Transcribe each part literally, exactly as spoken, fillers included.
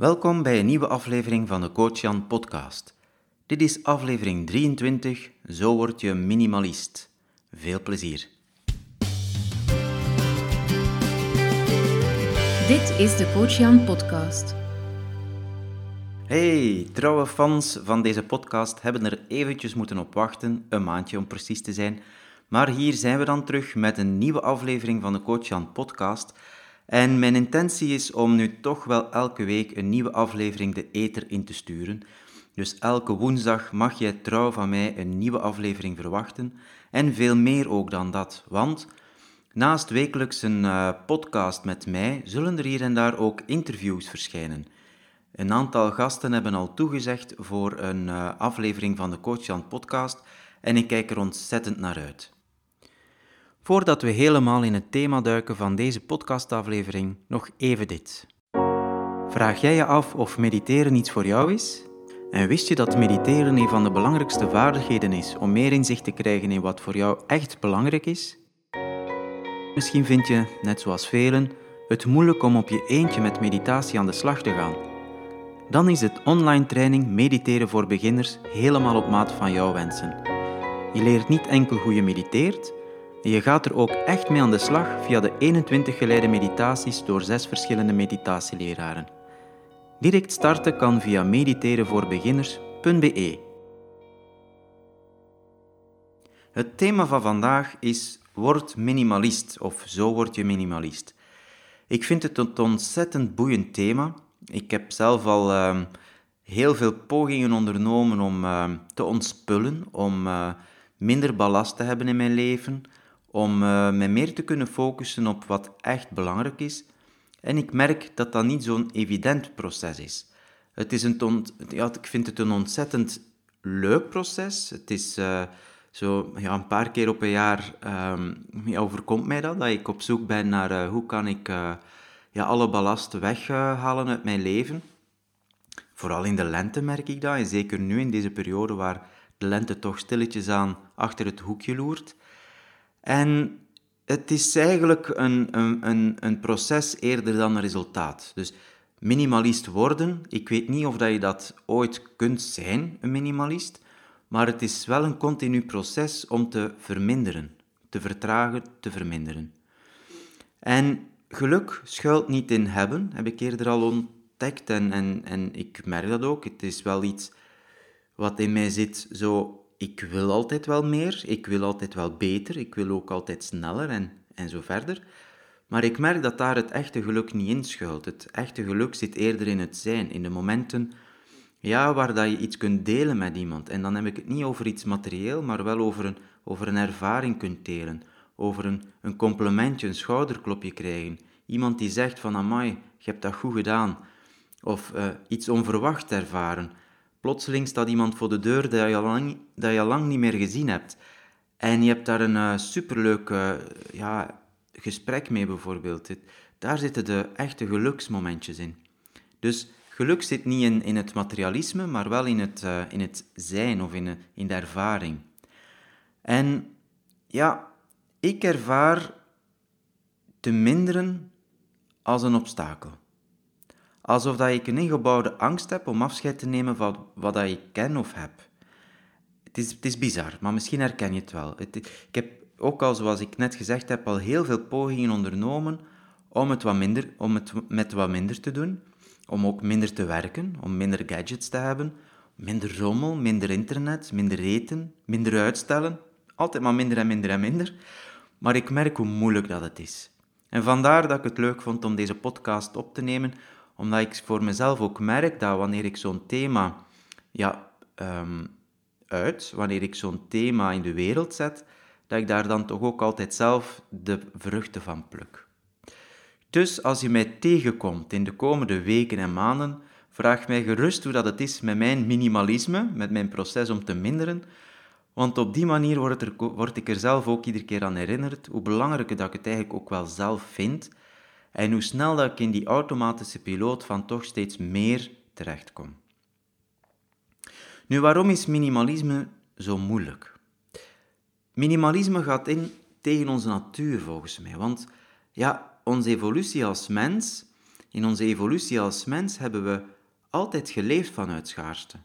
Welkom bij een nieuwe aflevering van de Coach Jan podcast. Dit is aflevering drieëntwintig, zo word je minimalist. Veel plezier. Dit is de Coach Jan podcast. Hey, trouwe fans van deze podcast hebben er eventjes moeten op wachten, een maandje om precies te zijn. Maar hier zijn we dan terug met een nieuwe aflevering van de Coach Jan podcast. En mijn intentie is om nu toch wel elke week een nieuwe aflevering de ether in te sturen. Dus elke woensdag mag jij trouw van mij een nieuwe aflevering verwachten. En veel meer ook dan dat, want naast wekelijks een uh, podcast met mij zullen er hier en daar ook interviews verschijnen. Een aantal gasten hebben al toegezegd voor een uh, aflevering van de Coach Jan podcast en ik kijk er ontzettend naar uit. Voordat we helemaal in het thema duiken van deze podcastaflevering, nog even dit. Vraag jij je af of mediteren iets voor jou is? En wist je dat mediteren een van de belangrijkste vaardigheden is om meer inzicht te krijgen in wat voor jou echt belangrijk is? Misschien vind je, net zoals velen, het moeilijk om op je eentje met meditatie aan de slag te gaan. Dan is het online training Mediteren voor Beginners helemaal op maat van jouw wensen. Je leert niet enkel hoe je mediteert, je gaat er ook echt mee aan de slag via de eenentwintig geleide meditaties door zes verschillende meditatieleraren. Direct starten kan via mediterenvoorbeginners punt b e. Het thema van vandaag is Word minimalist of Zo word je minimalist. Ik vind het een ontzettend boeiend thema. Ik heb zelf al uh, heel veel pogingen ondernomen om uh, te ontspullen, om uh, minder ballast te hebben in mijn leven, om uh, me meer te kunnen focussen op wat echt belangrijk is. En ik merk dat dat niet zo'n evident proces is. Het is een tont- ja, ik vind het een ontzettend leuk proces. Het is uh, zo, ja, een paar keer op een jaar um, ja, overkomt mij dat, dat ik op zoek ben naar uh, hoe kan ik uh, ja, alle ballast weghalen uh, uit mijn leven. Vooral in de lente merk ik dat, en zeker nu in deze periode waar de lente toch stilletjes aan achter het hoekje loert. En het is eigenlijk een, een, een proces eerder dan een resultaat. Dus minimalist worden, ik weet niet of je dat ooit kunt zijn, een minimalist, maar het is wel een continu proces om te verminderen, te vertragen, te verminderen. En geluk schuilt niet in hebben, heb ik eerder al ontdekt en, en, en ik merk dat ook. Het is wel iets wat in mij zit zo... Ik wil altijd wel meer, ik wil altijd wel beter, ik wil ook altijd sneller en, en zo verder. Maar ik merk dat daar het echte geluk niet in schuilt. Het echte geluk zit eerder in het zijn, in de momenten ja, waar dat je iets kunt delen met iemand. En dan heb ik het niet over iets materieel, maar wel over een, over een ervaring kunt delen. Over een, een complimentje, een schouderklopje krijgen. Iemand die zegt van, amai, je hebt dat goed gedaan. Of uh, iets onverwacht ervaren. Plotseling staat iemand voor de deur dat je, lang, dat je lang niet meer gezien hebt. En je hebt daar een uh, superleuk uh, ja, gesprek mee bijvoorbeeld. Het, daar zitten de echte geluksmomentjes in. Dus geluk zit niet in, in het materialisme, maar wel in het, uh, in het zijn of in, in de ervaring. En ja, ik ervaar te minderen als een obstakel. Alsof dat ik een ingebouwde angst heb om afscheid te nemen van wat dat ik ken of heb. Het is, het is bizar, maar misschien herken je het wel. Het, ik heb ook al, zoals ik net gezegd heb, al heel veel pogingen ondernomen om het, wat minder, om het met wat minder te doen. Om ook minder te werken, om minder gadgets te hebben. Minder rommel, minder internet, minder eten, minder uitstellen. Altijd maar minder en minder en minder. Maar ik merk hoe moeilijk dat het is. En vandaar dat ik het leuk vond om deze podcast op te nemen, omdat ik voor mezelf ook merk dat wanneer ik zo'n thema ja, um, uit, wanneer ik zo'n thema in de wereld zet, dat ik daar dan toch ook altijd zelf de vruchten van pluk. Dus als je mij tegenkomt in de komende weken en maanden, vraag mij gerust hoe dat het is met mijn minimalisme, met mijn proces om te minderen, want op die manier word, er, word ik er zelf ook iedere keer aan herinnerd, hoe belangrijk dat ik het eigenlijk ook wel zelf vind, en hoe snel dat ik in die automatische piloot van toch steeds meer terechtkom. Nu, waarom is minimalisme zo moeilijk? Minimalisme gaat in tegen onze natuur, volgens mij. Want ja, onze evolutie als mens In onze evolutie als mens hebben we altijd geleefd vanuit schaarste.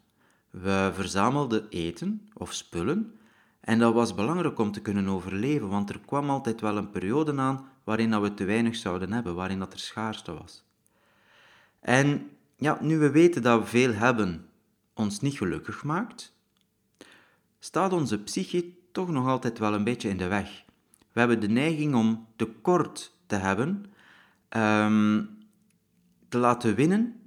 We verzamelden eten of spullen en dat was belangrijk om te kunnen overleven, want er kwam altijd wel een periode aan waarin we te weinig zouden hebben, waarin dat er schaarste was. En ja, nu we weten dat we veel hebben ons niet gelukkig maakt, staat onze psyche toch nog altijd wel een beetje in de weg. We hebben de neiging om tekort te hebben, um, te laten winnen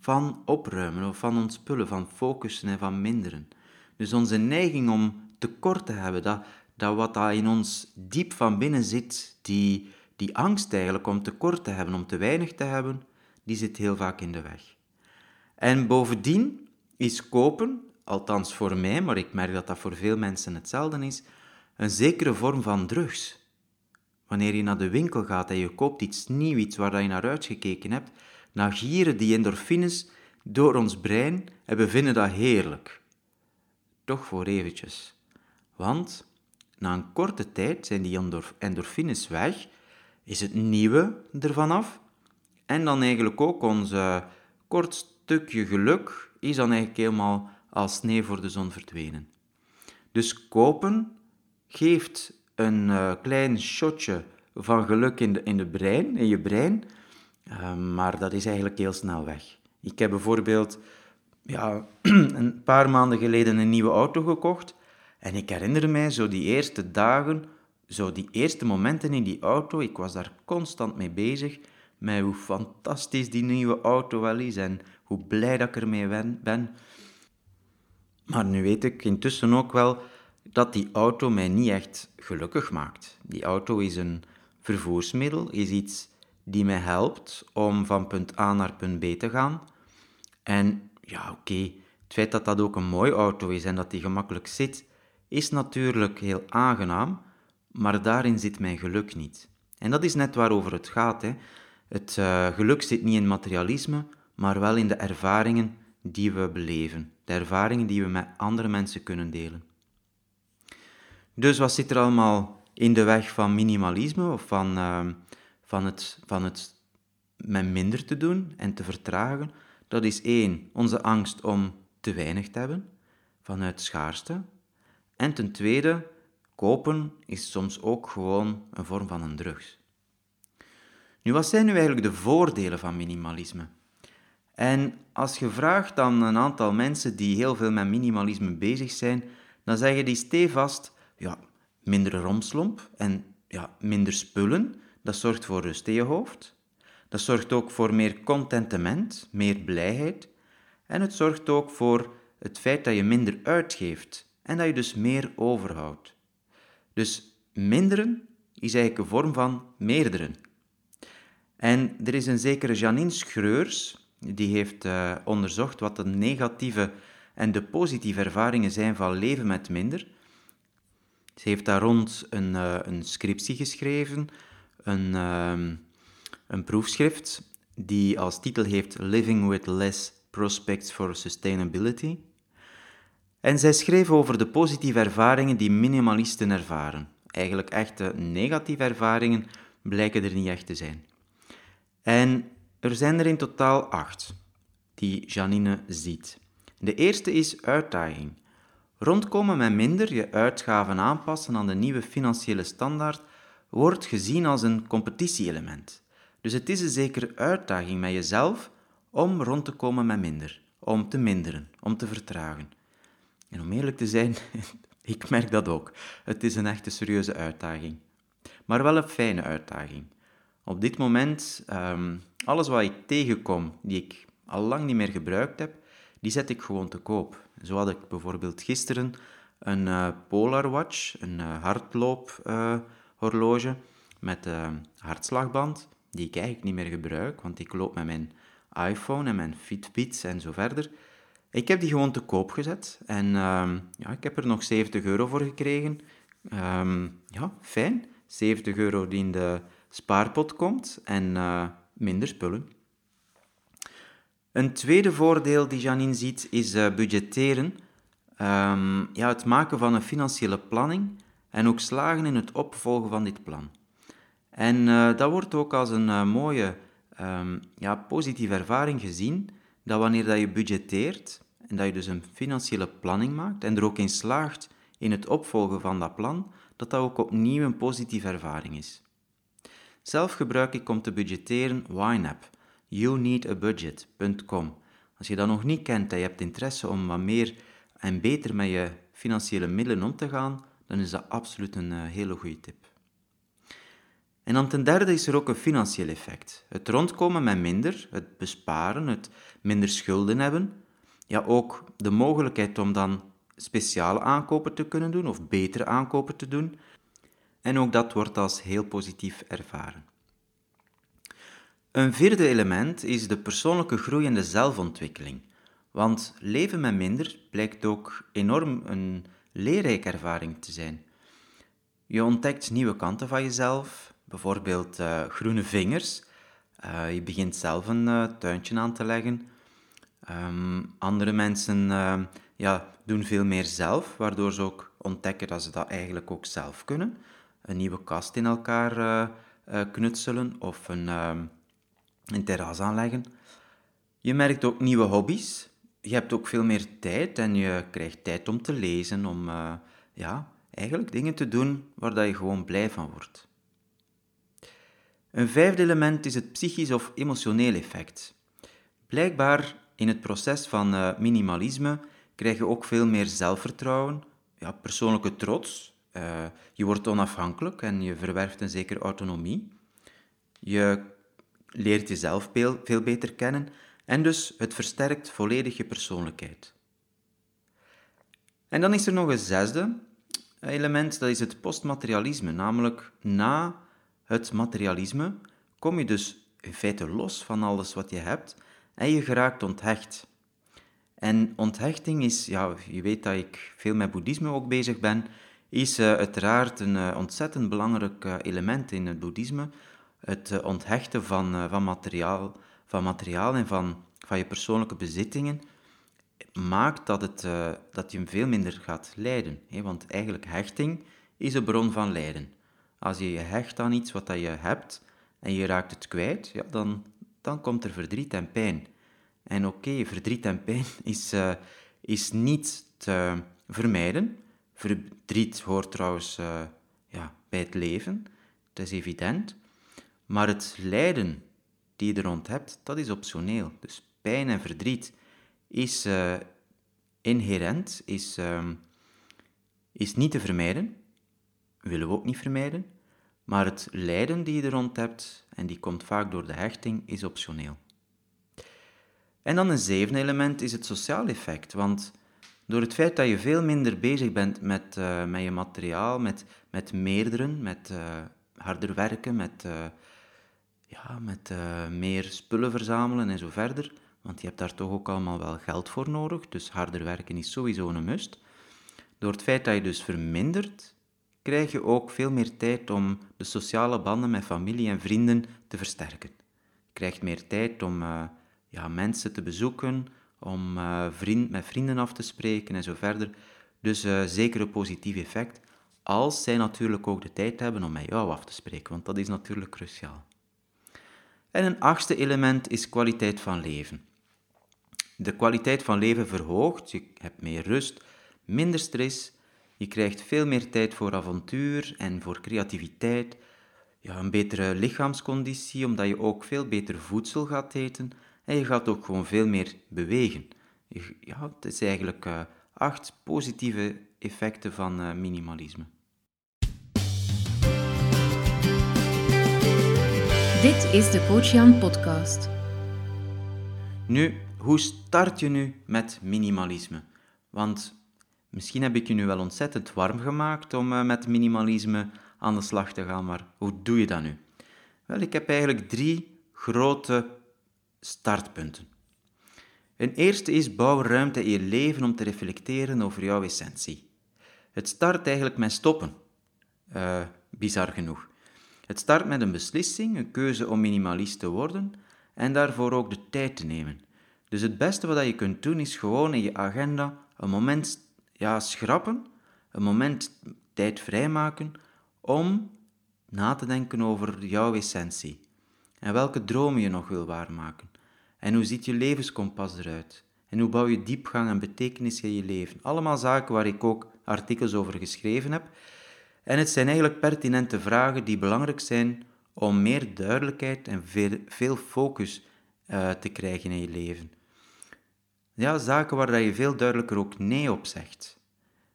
van opruimen of van ontspullen, van focussen en van minderen. Dus onze neiging om tekort te hebben, dat, dat wat dat in ons diep van binnen zit, die, die angst eigenlijk om tekort te hebben, om te weinig te hebben, die zit heel vaak in de weg. En bovendien is kopen, althans voor mij, maar ik merk dat dat voor veel mensen hetzelfde is, een zekere vorm van drugs. Wanneer je naar de winkel gaat en je koopt iets nieuws, iets waar je naar uitgekeken hebt, dan gieren die endorfines door ons brein en we vinden dat heerlijk. Toch voor eventjes. Want na een korte tijd zijn die endorfines weg, is het nieuwe ervan af en dan eigenlijk ook ons uh, kort stukje geluk is dan eigenlijk helemaal als sneeuw voor de zon verdwenen. Dus kopen geeft een uh, klein shotje van geluk in, de, in, de brein, in je brein, uh, maar dat is eigenlijk heel snel weg. Ik heb bijvoorbeeld ja, een paar maanden geleden een nieuwe auto gekocht en ik herinner mij zo die eerste dagen, zo die eerste momenten in die auto, ik was daar constant mee bezig, met hoe fantastisch die nieuwe auto wel is en hoe blij dat ik ermee ben. Maar nu weet ik intussen ook wel dat die auto mij niet echt gelukkig maakt. Die auto is een vervoersmiddel, is iets die mij helpt om van punt A naar punt B te gaan. En ja, oké, okay, het feit dat dat ook een mooie auto is en dat die gemakkelijk zit, is natuurlijk heel aangenaam, maar daarin zit mijn geluk niet. En dat is net waarover het gaat, hè. Het uh, geluk zit niet in materialisme, maar wel in de ervaringen die we beleven. De ervaringen die we met andere mensen kunnen delen. Dus wat zit er allemaal in de weg van minimalisme of van, uh, van, het, van het met minder te doen en te vertragen? Dat is één, onze angst om te weinig te hebben, vanuit schaarste. En ten tweede, kopen is soms ook gewoon een vorm van een drugs. Nu, wat zijn nu eigenlijk de voordelen van minimalisme? En als je vraagt aan een aantal mensen die heel veel met minimalisme bezig zijn, dan zeggen die stevast, ja, minder romslomp en ja, minder spullen, dat zorgt voor rust in je hoofd. Dat zorgt ook voor meer contentement, meer blijheid. En het zorgt ook voor het feit dat je minder uitgeeft en dat je dus meer overhoudt. Dus minderen is eigenlijk een vorm van meerderen. En er is een zekere Janine Schreurs, die heeft uh, onderzocht wat de negatieve en de positieve ervaringen zijn van leven met minder. Ze heeft daar rond een, uh, een scriptie geschreven, een, uh, een proefschrift, die als titel heeft Living with Less Prospects for Sustainability. En zij schreef over de positieve ervaringen die minimalisten ervaren. Eigenlijk echte negatieve ervaringen blijken er niet echt te zijn. En er zijn er in totaal acht, die Janine ziet. De eerste is uitdaging. Rondkomen met minder, je uitgaven aanpassen aan de nieuwe financiële standaard, wordt gezien als een competitie-element. Dus het is een zekere uitdaging met jezelf om rond te komen met minder, om te minderen, om te vertragen. En om eerlijk te zijn, ik merk dat ook. Het is een echte serieuze uitdaging. Maar wel een fijne uitdaging. Op dit moment, um, alles wat ik tegenkom, die ik al lang niet meer gebruikt heb, die zet ik gewoon te koop. Zo had ik bijvoorbeeld gisteren een uh, Polar Watch, een uh, hardloophorloge uh, met uh, hartslagband, die ik eigenlijk niet meer gebruik, want ik loop met mijn iPhone en mijn Fitbits en zo verder. Ik heb die gewoon te koop gezet en um, ja, ik heb er nog zeventig euro voor gekregen. Um, ja, fijn. zeventig euro die in de spaarpot komt en uh, minder spullen. Een tweede voordeel die Janine ziet is uh, budgetteren. Um, ja, het maken van een financiële planning en ook slagen in het opvolgen van dit plan. En uh, dat wordt ook als een uh, mooie um, ja, positieve ervaring gezien dat wanneer dat je budgetteert en dat je dus een financiële planning maakt en er ook in slaagt in het opvolgen van dat plan, dat dat ook opnieuw een positieve ervaring is. Zelf gebruik ik om te budgetteren Y N A B, you need a budget dot com. Als je dat nog niet kent en je hebt interesse om wat meer en beter met je financiële middelen om te gaan, dan is dat absoluut een hele goede tip. En dan ten derde is er ook een financieel effect. Het rondkomen met minder, het besparen, het minder schulden hebben. Ja, ook de mogelijkheid om dan speciale aankopen te kunnen doen of betere aankopen te doen. En ook dat wordt als heel positief ervaren. Een vierde element is de persoonlijke groei en de zelfontwikkeling. Want leven met minder blijkt ook enorm een leerrijke ervaring te zijn. Je ontdekt nieuwe kanten van jezelf, bijvoorbeeld uh, groene vingers. Uh, je begint zelf een uh, tuintje aan te leggen. Um, andere mensen uh, ja, doen veel meer zelf, waardoor ze ook ontdekken dat ze dat eigenlijk ook zelf kunnen. Een nieuwe kast in elkaar uh, uh, knutselen of een, uh, een terras aanleggen. Je merkt ook nieuwe hobby's. Je hebt ook veel meer tijd en je krijgt tijd om te lezen, om uh, ja, eigenlijk dingen te doen waar dat je gewoon blij van wordt. Een vijfde element is het psychisch of emotioneel effect. Blijkbaar in het proces van uh, minimalisme krijg je ook veel meer zelfvertrouwen, ja, persoonlijke trots. Uh, je wordt onafhankelijk en je verwerft een zekere autonomie. Je leert jezelf veel beter kennen en dus het versterkt volledig je persoonlijkheid. En dan is er nog een zesde element, dat is het postmaterialisme. Namelijk, na het materialisme kom je dus in feite los van alles wat je hebt en je geraakt onthecht. En onthechting is, ja, je weet dat ik veel met boeddhisme ook bezig ben, is uh, uiteraard een uh, ontzettend belangrijk uh, element in het boeddhisme. Het uh, onthechten van, uh, van, materiaal, van materiaal en van, van je persoonlijke bezittingen maakt dat, het, uh, dat je veel minder gaat lijden. Hè? Want eigenlijk hechting is een bron van lijden. Als je je hecht aan iets wat dat je hebt en je raakt het kwijt, ja, dan, dan komt er verdriet en pijn. En oké, okay, verdriet en pijn is, uh, is niet te vermijden. Verdriet hoort trouwens uh, ja, bij het leven, dat is evident. Maar het lijden die je er rond hebt, dat is optioneel. Dus pijn en verdriet is uh, inherent, is, uh, is niet te vermijden. Willen we ook niet vermijden. Maar het lijden die je er rond hebt, en die komt vaak door de hechting, is optioneel. En dan een zevende element is het sociaal effect. Want door het feit dat je veel minder bezig bent met, uh, met je materiaal, met, met meerderen, met uh, harder werken, met... Uh, Ja, met uh, meer spullen verzamelen en zo verder. Want je hebt daar toch ook allemaal wel geld voor nodig. Dus harder werken is sowieso een must. Door het feit dat je dus vermindert, krijg je ook veel meer tijd om de sociale banden met familie en vrienden te versterken. Je krijgt meer tijd om uh, ja, mensen te bezoeken, om uh, vriend, met vrienden af te spreken en zo verder. Dus uh, zeker een positief effect. Als zij natuurlijk ook de tijd hebben om met jou af te spreken. Want dat is natuurlijk cruciaal. En een achtste element is kwaliteit van leven. De kwaliteit van leven verhoogt, je hebt meer rust, minder stress, je krijgt veel meer tijd voor avontuur en voor creativiteit, ja, een betere lichaamsconditie, omdat je ook veel beter voedsel gaat eten en je gaat ook gewoon veel meer bewegen. Ja, het is eigenlijk uh, acht positieve effecten van uh, minimalisme. Dit is de Coach Jan podcast. Nu, hoe start je nu met minimalisme? Want misschien heb ik je nu wel ontzettend warm gemaakt om met minimalisme aan de slag te gaan, maar hoe doe je dat nu? Wel, ik heb eigenlijk drie grote startpunten. Een eerste is: bouw ruimte in je leven om te reflecteren over jouw essentie. Het start eigenlijk met stoppen. Uh, bizar genoeg. Het start met een beslissing, een keuze om minimalist te worden en daarvoor ook de tijd te nemen. Dus het beste wat je kunt doen is gewoon in je agenda een moment ja, schrappen, een moment tijd vrijmaken om na te denken over jouw essentie. En welke dromen je nog wil waarmaken? En hoe ziet je levenskompas eruit? En hoe bouw je diepgang en betekenis in je leven? Allemaal zaken waar ik ook artikels over geschreven heb. En het zijn eigenlijk pertinente vragen die belangrijk zijn om meer duidelijkheid en veel focus uh, te krijgen in je leven. Ja, zaken waar je veel duidelijker ook nee op zegt.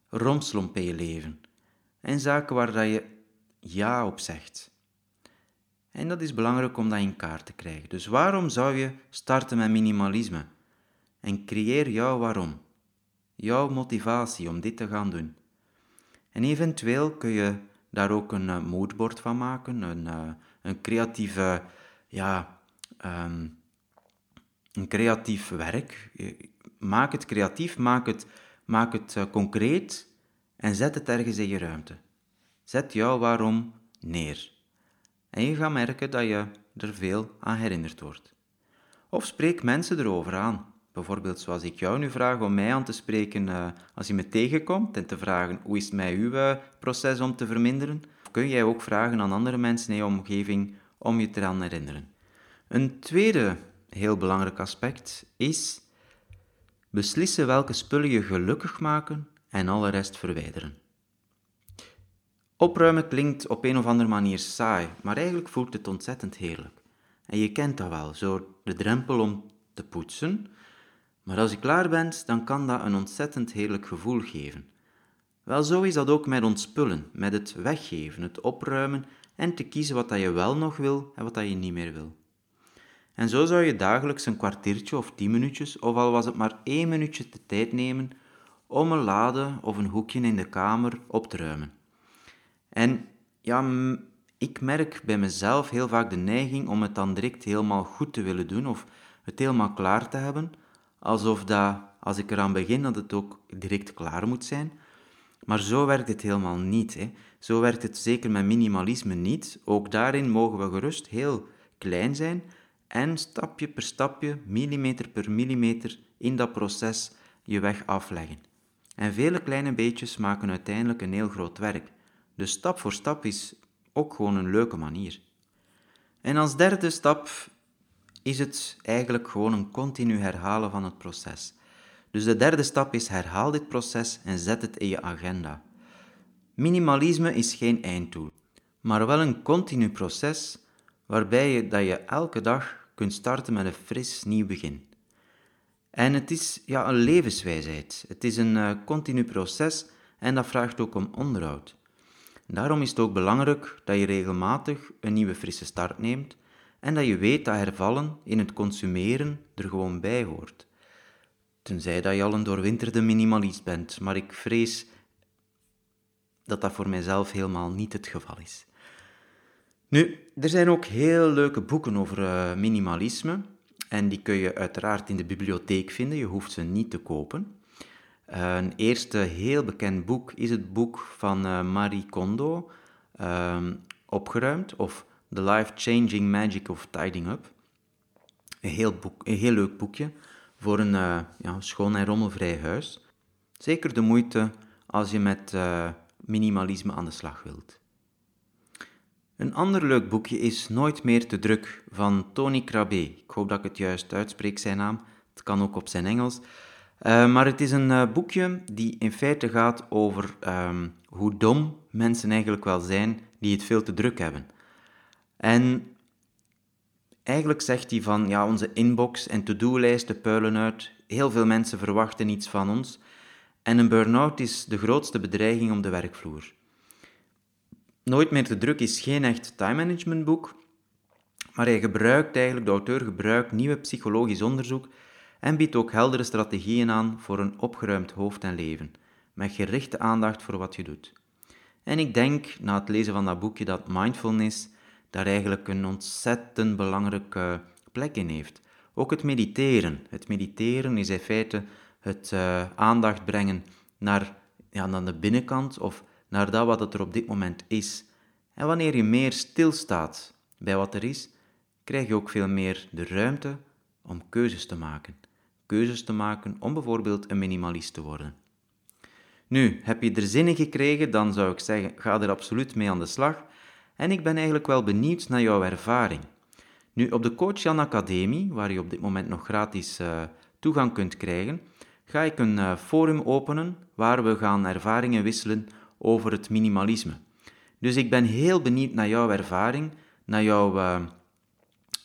Romslomp in je leven. En zaken waar je ja op zegt. En dat is belangrijk om dat in kaart te krijgen. Dus waarom zou je starten met minimalisme? En creëer jouw waarom. Jouw motivatie om dit te gaan doen. En eventueel kun je daar ook een moodboard van maken. Een, een, creatieve, ja, um, een creatief werk. Maak het creatief, maak het, maak het concreet en zet het ergens in je ruimte. Zet jouw waarom neer. En je gaat merken dat je er veel aan herinnerd wordt. Of spreek mensen erover aan. Bijvoorbeeld zoals ik jou nu vraag om mij aan te spreken uh, als je me tegenkomt en te vragen hoe is het met uw uh, proces om te verminderen. Kun jij ook vragen aan andere mensen in je omgeving om je te eraan herinneren. Een tweede heel belangrijk aspect is beslissen welke spullen je gelukkig maken en alle rest verwijderen. Opruimen klinkt op een of andere manier saai, maar eigenlijk voelt het ontzettend heerlijk. En je kent dat wel, zo de drempel om te poetsen. Maar als je klaar bent, dan kan dat een ontzettend heerlijk gevoel geven. Wel, zo is dat ook met ontspullen, met het weggeven, het opruimen en te kiezen wat dat je wel nog wil en wat dat je niet meer wil. En zo zou je dagelijks een kwartiertje of tien minuutjes, of al was het maar één minuutje de tijd nemen, om een lade of een hoekje in de kamer op te ruimen. En ja, ik merk bij mezelf heel vaak de neiging om het dan direct helemaal goed te willen doen of het helemaal klaar te hebben, alsof dat, als ik eraan begin, dat het ook direct klaar moet zijn. Maar zo werkt het helemaal niet, hè. Zo werkt het zeker met minimalisme niet. Ook daarin mogen we gerust heel klein zijn en stapje per stapje, millimeter per millimeter in dat proces je weg afleggen. En vele kleine beetjes maken uiteindelijk een heel groot werk. Dus stap voor stap is ook gewoon een leuke manier. En als derde stap is het eigenlijk gewoon een continu herhalen van het proces. Dus de derde stap is herhaal dit proces en zet het in je agenda. Minimalisme is geen einddoel, maar wel een continu proces waarbij je, dat je elke dag kunt starten met een fris nieuw begin. En het is ja, een levenswijsheid. Het is een uh, continu proces en dat vraagt ook om onderhoud. Daarom is het ook belangrijk dat je regelmatig een nieuwe frisse start neemt en dat je weet dat hervallen in het consumeren er gewoon bij hoort. Tenzij dat je al een doorwinterde minimalist bent, maar ik vrees dat dat voor mijzelf helemaal niet het geval is. Nu, er zijn ook heel leuke boeken over uh, minimalisme en die kun je uiteraard in de bibliotheek vinden, je hoeft ze niet te kopen. Een eerste heel bekend boek is het boek van uh, Marie Kondo, uh, Opgeruimd, of The Life-Changing Magic of Tidying Up. Een heel, boek, een heel leuk boekje voor een uh, ja, schoon en rommelvrij huis. Zeker de moeite als je met uh, minimalisme aan de slag wilt. Een ander leuk boekje is Nooit meer te druk van Tony Crabbe. Ik hoop dat ik het juist uitspreek, zijn naam. Het kan ook op zijn Engels. Uh, maar het is een uh, boekje die in feite gaat over um, hoe dom mensen eigenlijk wel zijn die het veel te druk hebben. En eigenlijk zegt hij van, ja, onze inbox en to-do-lijsten puilen uit. Heel veel mensen verwachten iets van ons. En een burn-out is de grootste bedreiging op de werkvloer. Nooit meer te druk is geen echt time-managementboek, maar hij gebruikt eigenlijk, de auteur gebruikt nieuwe psychologisch onderzoek en biedt ook heldere strategieën aan voor een opgeruimd hoofd en leven, met gerichte aandacht voor wat je doet. En ik denk, na het lezen van dat boekje, dat mindfulness daar eigenlijk een ontzettend belangrijke plek in heeft. Ook het mediteren. Het mediteren is in feite het uh, aandacht brengen naar, ja, naar de binnenkant of naar dat wat het er op dit moment is. En wanneer je meer stilstaat bij wat er is, krijg je ook veel meer de ruimte om keuzes te maken. Keuzes te maken om bijvoorbeeld een minimalist te worden. Nu, heb je er zin in gekregen, dan zou ik zeggen, ga er absoluut mee aan de slag. En ik ben eigenlijk wel benieuwd naar jouw ervaring. Nu, op de Coach Jan Academie, waar je op dit moment nog gratis uh, toegang kunt krijgen, ga ik een uh, forum openen waar we gaan ervaringen wisselen over het minimalisme. Dus ik ben heel benieuwd naar jouw ervaring, naar jouw, uh,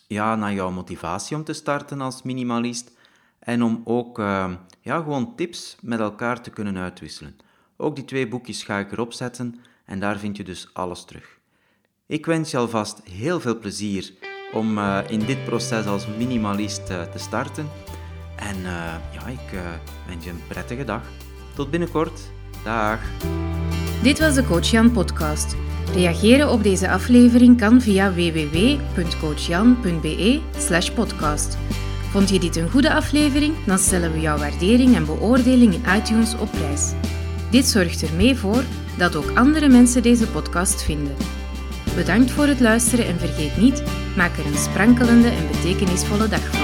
ja, naar jouw motivatie om te starten als minimalist en om ook uh, ja, gewoon tips met elkaar te kunnen uitwisselen. Ook die twee boekjes ga ik erop zetten en daar vind je dus alles terug. Ik wens je alvast heel veel plezier om uh, in dit proces als minimalist uh, te starten. En uh, ja, ik uh, wens je een prettige dag. Tot binnenkort. Dag. Dit was de Coach Jan podcast. Reageren op deze aflevering kan via w w w punt coach jan punt b e slash podcast. Vond je dit een goede aflevering? Dan stellen we jouw waardering en beoordeling in iTunes op prijs. Dit zorgt ermee voor dat ook andere mensen deze podcast vinden. Bedankt voor het luisteren en vergeet niet, maak er een sprankelende en betekenisvolle dag van.